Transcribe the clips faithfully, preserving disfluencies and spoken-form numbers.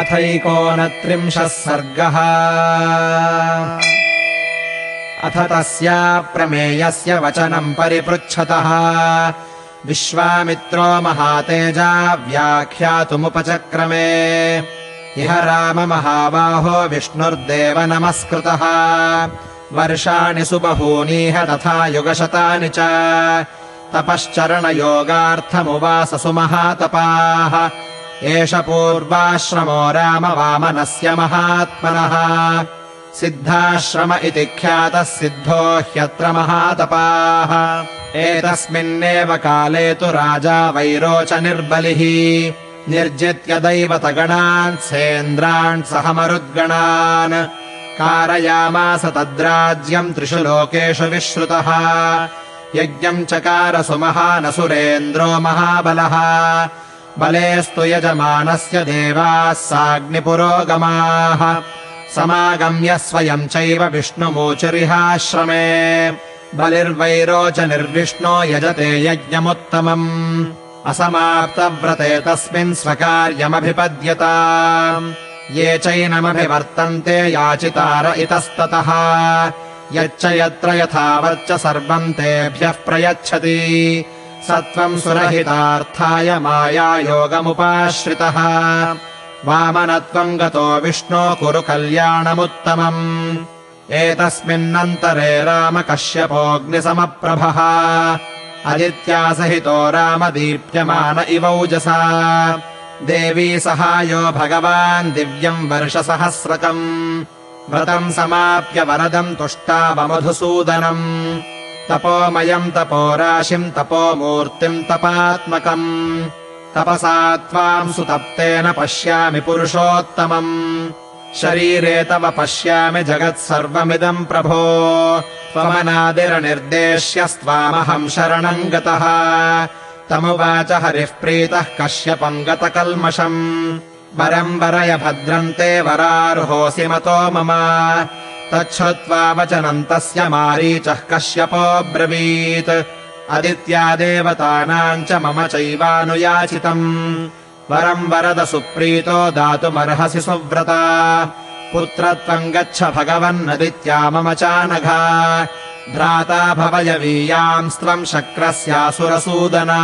अथैकोनत्रिंशः सर्गः। अथ तस्या प्रमेयस्य वचनम् परिपृच्छतः विश्वामित्रो महातेजा व्याख्यातुमुपचक्रमे। इह राम महाबाहो विष्णुर्देव नमस्कृतः। वर्षाणि सुबहूनीह तथा युगशतानि च तपश्चरणयोगार्थमुवाससु महातपाः। एष पूर्वाश्रमो राम वामनस्य महात्मनः। सिद्धाश्रम इति ख्यातः सिद्धो ह्यत्र महातपाः। एतस्मिन्नेव काले तु राजा वैरोचनिर्बलिः निर्जित्य दैवतगणान् सेन्द्रान् सह मरुद्गणान् कारयामास तद्राज्यम् त्रिषु लोकेषु विश्रुतः। यज्ञम् चकार सुमहानसुरेन्द्रो महाबलः। बलेस्तु यजमानस्य देवाः साग्निपुरोगमाः। समागम्य स्वयम् चैव विष्णुमूचुरिहाश्रमे बलिर्वैरोचनिर्विष्णो यजते यज्ञमुत्तमम्। असमाप्तव्रते तस्मिन् स्वकार्यमभिपद्यत। ये चैनमभिवर्तन्ते याचितार इतस्ततः। यच्च यत्र यथावर्च सर्वम् तेभ्यः प्रयच्छति। सत्त्वम् सुरहितार्थाय मायायोगमुपाश्रितः। वामनत्वम् गतो विष्णो कुरु कल्याणमुत्तमम्। एतस्मिन्नन्तरे राम कश्यपोऽग्निसमप्रभः अदित्या सहितो राम दीप्यमान इवौजसा। देवी सहायो भगवान् दिव्यम् वर्षसहस्रकम्। व्रतम् समाप्य वरदम् तुष्टावमधुसूदनम्। तपोमयम् तपोराशिम् तपोमूर्तिम् तपात्मकम्। तपसा त्वाम् सुतप्तेन पश्यामि पुरुषोत्तमम्। शरीरे तव पश्यामि जगत्सर्वमिदम् प्रभो। त्वमनादिरनिर्देश्यस्त्वामहम् शरणम् गतः। तमुवाच हरिः प्रीतः कश्यपम् गतकल्मषम्। वरम् वरय भद्रम् ते वरारुहोऽसि मतो मम। तच्छ्रुत्वा वचनम् तस्य मारीचः कश्यपोऽब्रवीत् अदित्या देवतानाम् च मम चैवानुयाचितम्। वरम् वरद सुप्रीतो दातुमर्हसि सुव्रता। पुत्रत्वम् गच्छ भगवन्नदित्या मम चानघा। भ्राता भवयवीयांस्त्वम् शक्रस्यासुरसूदना।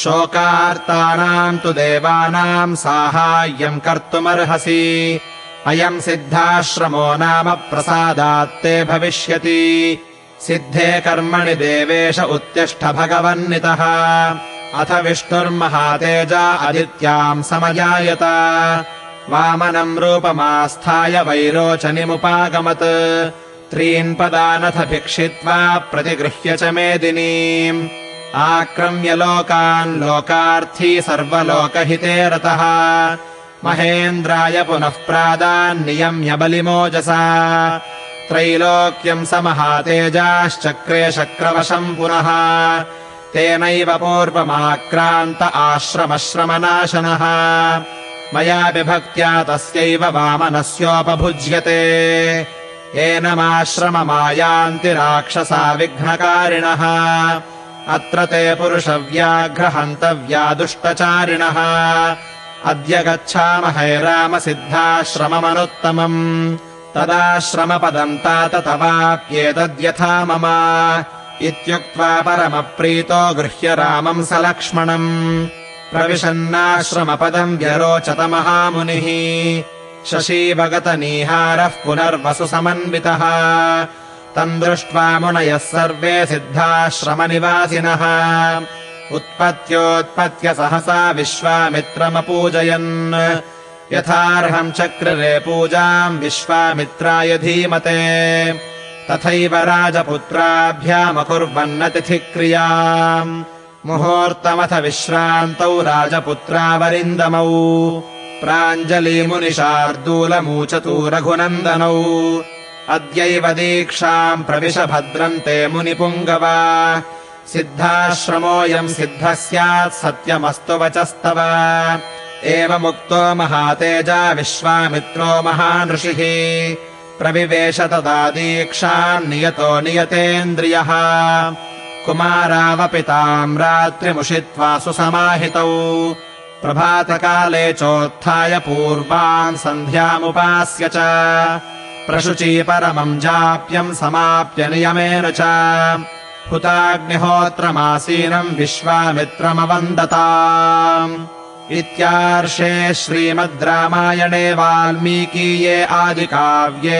शोकार्तानाम् तु देवानाम् साहाय्यम् कर्तुमर्हसि। अयम् सिद्धाश्रमो नाम प्रसादात्ते भविष्यति। सिद्धे कर्मणि देवेश उत्तिष्ठ भगवन्नितः। अथ विष्णुर्महातेजा अदित्याम् समजायत। वामनम् रूपमास्थाय वैरोचनिमुपागमत्। त्रीन् पदानथ भिक्षित्वा प्रतिगृह्य च मेदिनीम् आक्रम्य लोकान् लोकार्थी सर्वलोकहिते रतः। महेन्द्राय पुनः प्रादान्नियम्य बलिमोजसा। त्रैलोक्यम् स महातेजाश्चक्रे शक्रवशम् पुनः। तेनैव पूर्वमाक्रान्त आश्रमश्रमनाशनः। मया विभक्त्या तस्यैव वामनस्योपभुज्यते। एनमाश्रममायान्ति राक्षसा विघ्नकारिणः। अत्र ते पुरुषव्याघ्रहन्तव्या दुष्टचारिणः। अद्य गच्छामहे राम सिद्धाश्रममनुत्तमम्। तदाश्रमपदम् तात तवाप्येतद्यथा मम इत्युक्त्वा परमप्रीतो गृह्य रामम् स लक्ष्मणम्। प्रविशन्नाश्रमपदम् व्यरोचत महामुनिः। शशीवगतनीहारः पुनर्वसु समन्वितः। तम् दृष्ट्वा मुनयः सर्वे सिद्धाश्रमनिवासिनः उत्पत्योत्पत्य सहसा विश्वामित्रमपूजयन्। यथार्हम् चक्रिरे पूजाम् विश्वामित्राय धीमते। तथैव राजपुत्राभ्यामकुर्वन्नतिथिक्रियाम्। मुहूर्तमथ विश्रान्तौ राजपुत्रावरिन्दमौ प्राञ्जलिमुनिशार्दूलमूचतु रघुनन्दनौ। अद्यैव दीक्षाम् प्रविश भद्रम् ते मुनिपुङ्गव। सिद्धाश्रमोऽयम् सिद्धः स्यात् सत्यमस्तु वचस्तव। एवमुक्तो महातेजा विश्वामित्रो महानृषिः। प्रविवेश तदा दीक्षाम् नियतो नियतेन्द्रियः। कुमारावपिताम् रात्रिमुषित्वा सुसमाहितौ। प्रभातकाले चोत्थाय पूर्वां सन्ध्यामुपास्य च प्रशुचि परमं जाप्यं समाप्य नियमेन च हुताग्निहोत्रमासीनं विश्वामित्रमवन्दता इत्यार्षे श्रीमद् रामायणे वाल्मीकीये आदिकाव्ये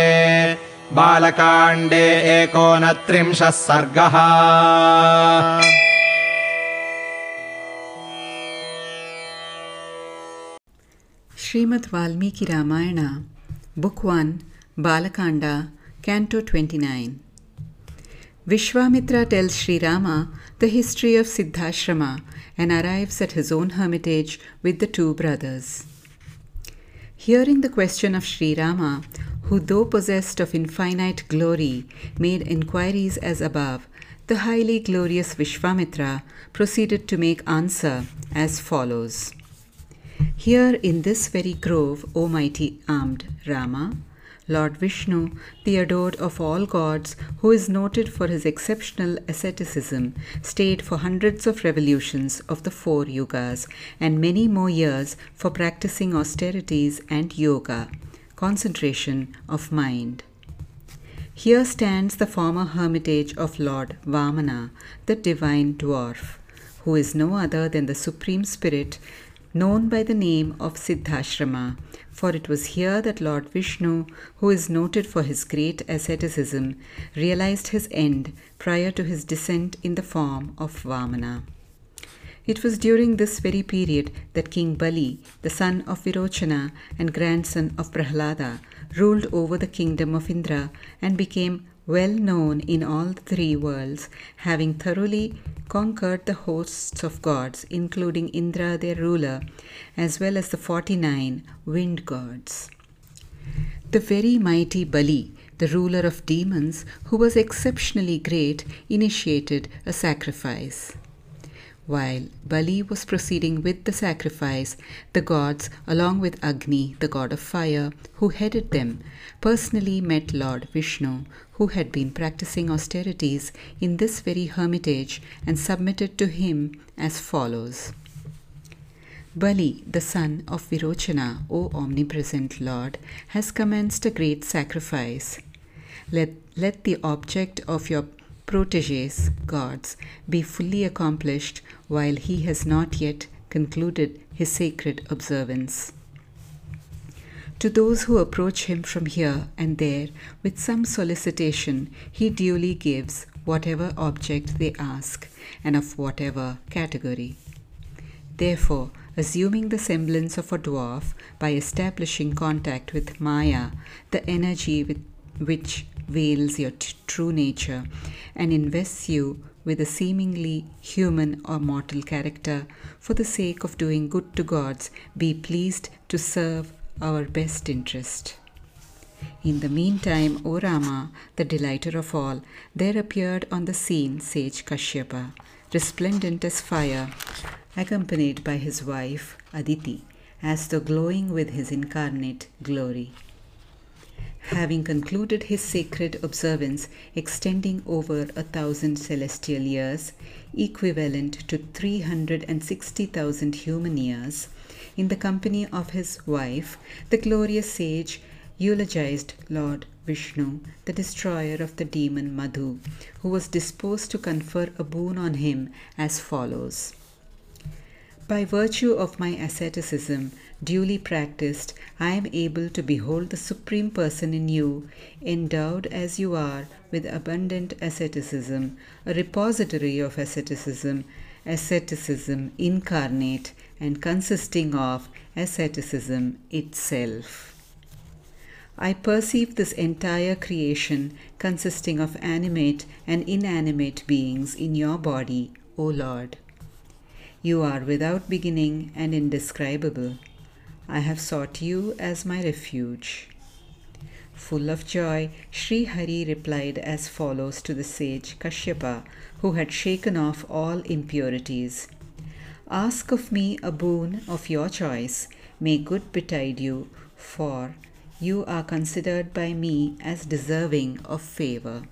बालकाण्डे एकोनत्रिंशः सर्गः। Srimad Valmiki Ramayana, Book one, Balakanda, Canto twenty-nine. Vishwamitra tells Sri Rama the history of Siddhashrama and arrives at his own hermitage with the two brothers. Hearing the question of Sri Rama, who though possessed of infinite glory, made inquiries as above, the highly glorious Vishwamitra proceeded to make answer as follows. Here in this very grove, O mighty armed Rama, Lord Vishnu, the adored of all gods, who is noted for his exceptional asceticism, stayed for hundreds of revolutions of the four yugas and many more years for practicing austerities and yoga, concentration of mind. Here stands the former hermitage of Lord Vamana, the divine dwarf, who is no other than the Supreme Spirit, known by the name of Siddhashrama, for it was here that Lord Vishnu, who is noted for his great asceticism, realized his end prior to his descent in the form of Vamana. It was during this very period that King Bali, the son of Virochana and grandson of Prahlada, ruled over the kingdom of Indra and became well known in all three worlds, having thoroughly conquered the hosts of gods, including Indra their ruler, as well as the forty-nine wind gods. The very mighty Bali, the ruler of demons, who was exceptionally great, initiated a sacrifice. While Bali was proceeding with the sacrifice, the gods, along with Agni, the god of fire, who headed them, personally met Lord Vishnu, who had been practicing austerities in this very hermitage, and submitted to him as follows. Bali, the son of Virochana, O omnipresent Lord, has commenced a great sacrifice. Let, let the object of your proteges, gods, be fully accomplished while he has not yet concluded his sacred observance. To those who approach him from here and there with some solicitation, he duly gives whatever object they ask and of whatever category. Therefore, assuming the semblance of a dwarf by establishing contact with Maya, the energy with which veils your t- true nature and invests you with a seemingly human or mortal character, for the sake of doing good to gods, be pleased to serve our best interest. In the meantime, O Rama, the delighter of all, there appeared on the scene sage Kashyapa, resplendent as fire, accompanied by his wife Aditi, as though glowing with his incarnate glory. Having concluded his sacred observance extending over a thousand celestial years, equivalent to three hundred sixty thousand human years, in the company of his wife, the glorious sage eulogized Lord Vishnu, the destroyer of the demon Madhu, who was disposed to confer a boon on him as follows. By virtue of my asceticism, duly practiced, I am able to behold the Supreme Person in you, endowed as you are with abundant asceticism, a repository of asceticism, asceticism incarnate and consisting of asceticism itself. I perceive this entire creation consisting of animate and inanimate beings in your body, O Lord. You are without beginning and indescribable. I have sought you as my refuge. Full of joy, Sri Hari replied as follows to the sage Kashyapa, who had shaken off all impurities. Ask of me a boon of your choice. May good betide you, for you are considered by me as deserving of favor.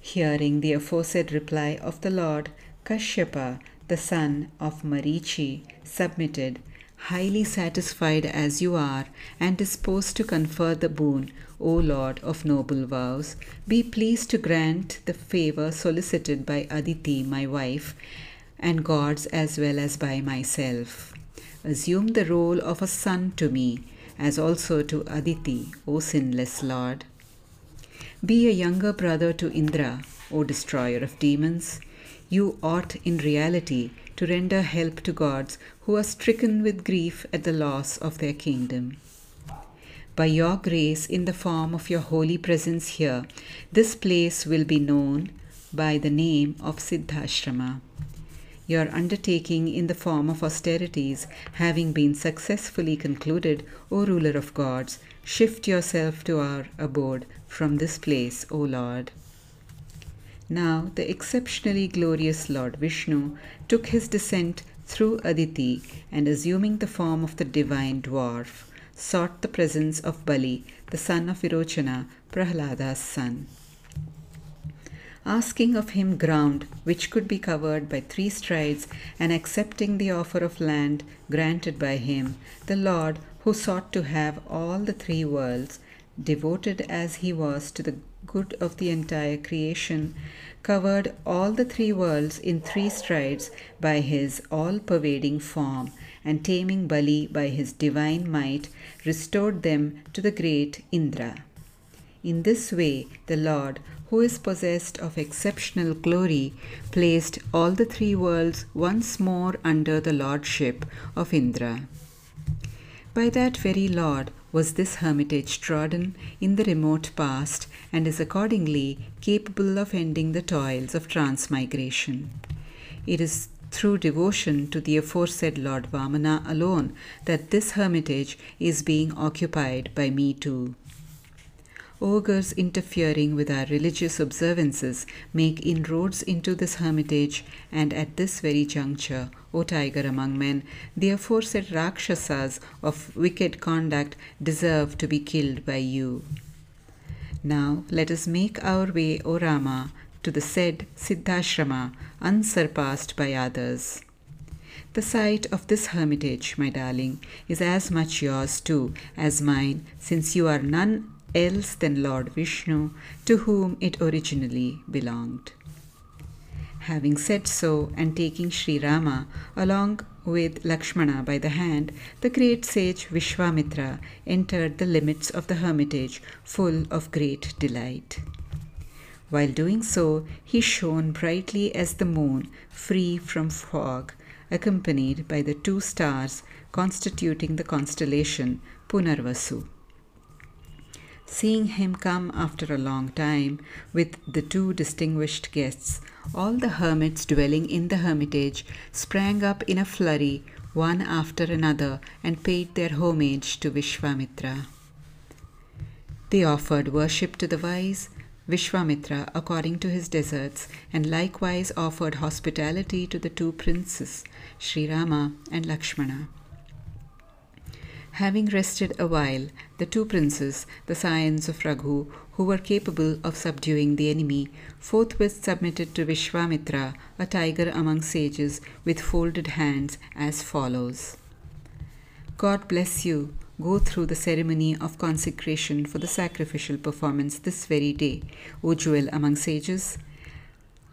Hearing the aforesaid reply of the Lord, Kashyapa, the son of Marichi, submitted, highly satisfied as you are, and disposed to confer the boon, O Lord of noble vows, be pleased to grant the favour solicited by Aditi, my wife, and gods as well as by myself. Assume the role of a son to me, as also to Aditi, O sinless Lord. Be a younger brother to Indra, O destroyer of demons. You ought in reality to render help to gods who are stricken with grief at the loss of their kingdom. By your grace, in the form of your holy presence here, this place will be known by the name of Siddhashrama. Your undertaking in the form of austerities having been successfully concluded, O ruler of gods, shift yourself to our abode from this place, O Lord. Now the exceptionally glorious Lord Vishnu took his descent through Aditi and, assuming the form of the divine dwarf, sought the presence of Bali, the son of Virochana, Prahlada's son, asking of him ground which could be covered by three strides, and accepting the offer of land granted by him, the Lord, who sought to have all the three worlds, devoted as he was to the good of the entire creation, covered all the three worlds in three strides by his all-pervading form, and taming Bali by his divine might, restored them to the great Indra. In this way, the Lord, who is possessed of exceptional glory, placed all the three worlds once more under the lordship of Indra. By that very Lord was this hermitage trodden in the remote past, and is accordingly capable of ending the toils of transmigration. It is through devotion to the aforesaid Lord Vamana alone that this hermitage is being occupied by me too. Ogres interfering with our religious observances make inroads into this hermitage, and at this very juncture, O tiger among men, the aforesaid Rakshasas of wicked conduct deserve to be killed by you. Now let us make our way, O Rama, to the said Siddhashrama, unsurpassed by others. The sight of this hermitage, my darling, is as much yours too as mine, since you are none else than Lord Vishnu, to whom it originally belonged. Having said so, and taking Sri Rama along with Lakshmana by the hand, the great sage Vishwamitra entered the limits of the hermitage full of great delight. While doing so, he shone brightly as the moon, free from fog, accompanied by the two stars constituting the constellation Punarvasu. Seeing him come after a long time with the two distinguished guests, all the hermits dwelling in the hermitage sprang up in a flurry, one after another, and paid their homage to Vishwamitra. They offered worship to the wise Vishwamitra according to his deserts, and likewise offered hospitality to the two princes, Sri Rama and Lakshmana. Having rested a while, the two princes, the scions of Raghu, who were capable of subduing the enemy, forthwith submitted to Vishwamitra, a tiger among sages, with folded hands as follows. God bless you. Go through the ceremony of consecration for the sacrificial performance this very day, O jewel among sages.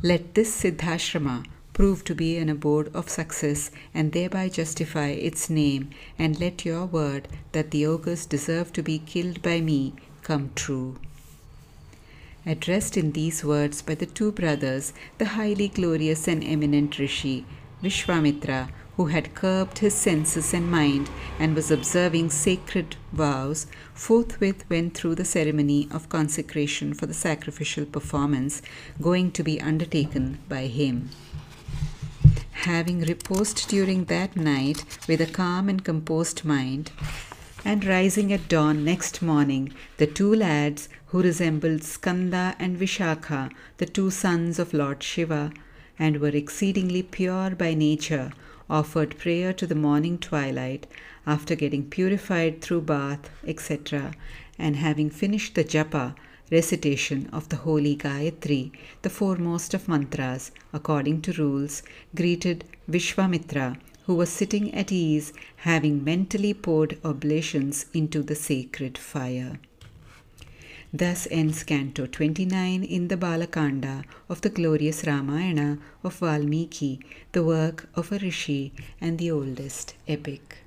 Let this Siddhashrama prove to be an abode of success, and thereby justify its name, and let your word that the ogres deserve to be killed by me come true. Addressed in these words by the two brothers, the highly glorious and eminent Rishi, Vishwamitra, who had curbed his senses and mind and was observing sacred vows, forthwith went through the ceremony of consecration for the sacrificial performance going to be undertaken by him. Having reposed during that night with a calm and composed mind, and rising at dawn next morning, the two lads, who resembled Skanda and Vishakha, the two sons of Lord Shiva, and were exceedingly pure by nature, offered prayer to the morning twilight, after getting purified through bath, et cetera, and having finished the japa, recitation of the holy Gayatri, the foremost of mantras, according to rules, greeted Vishwamitra, who was sitting at ease, having mentally poured oblations into the sacred fire. Thus ends Canto twenty-nine in the Balakanda of the glorious Ramayana of Valmiki, the work of a Rishi and the oldest epic.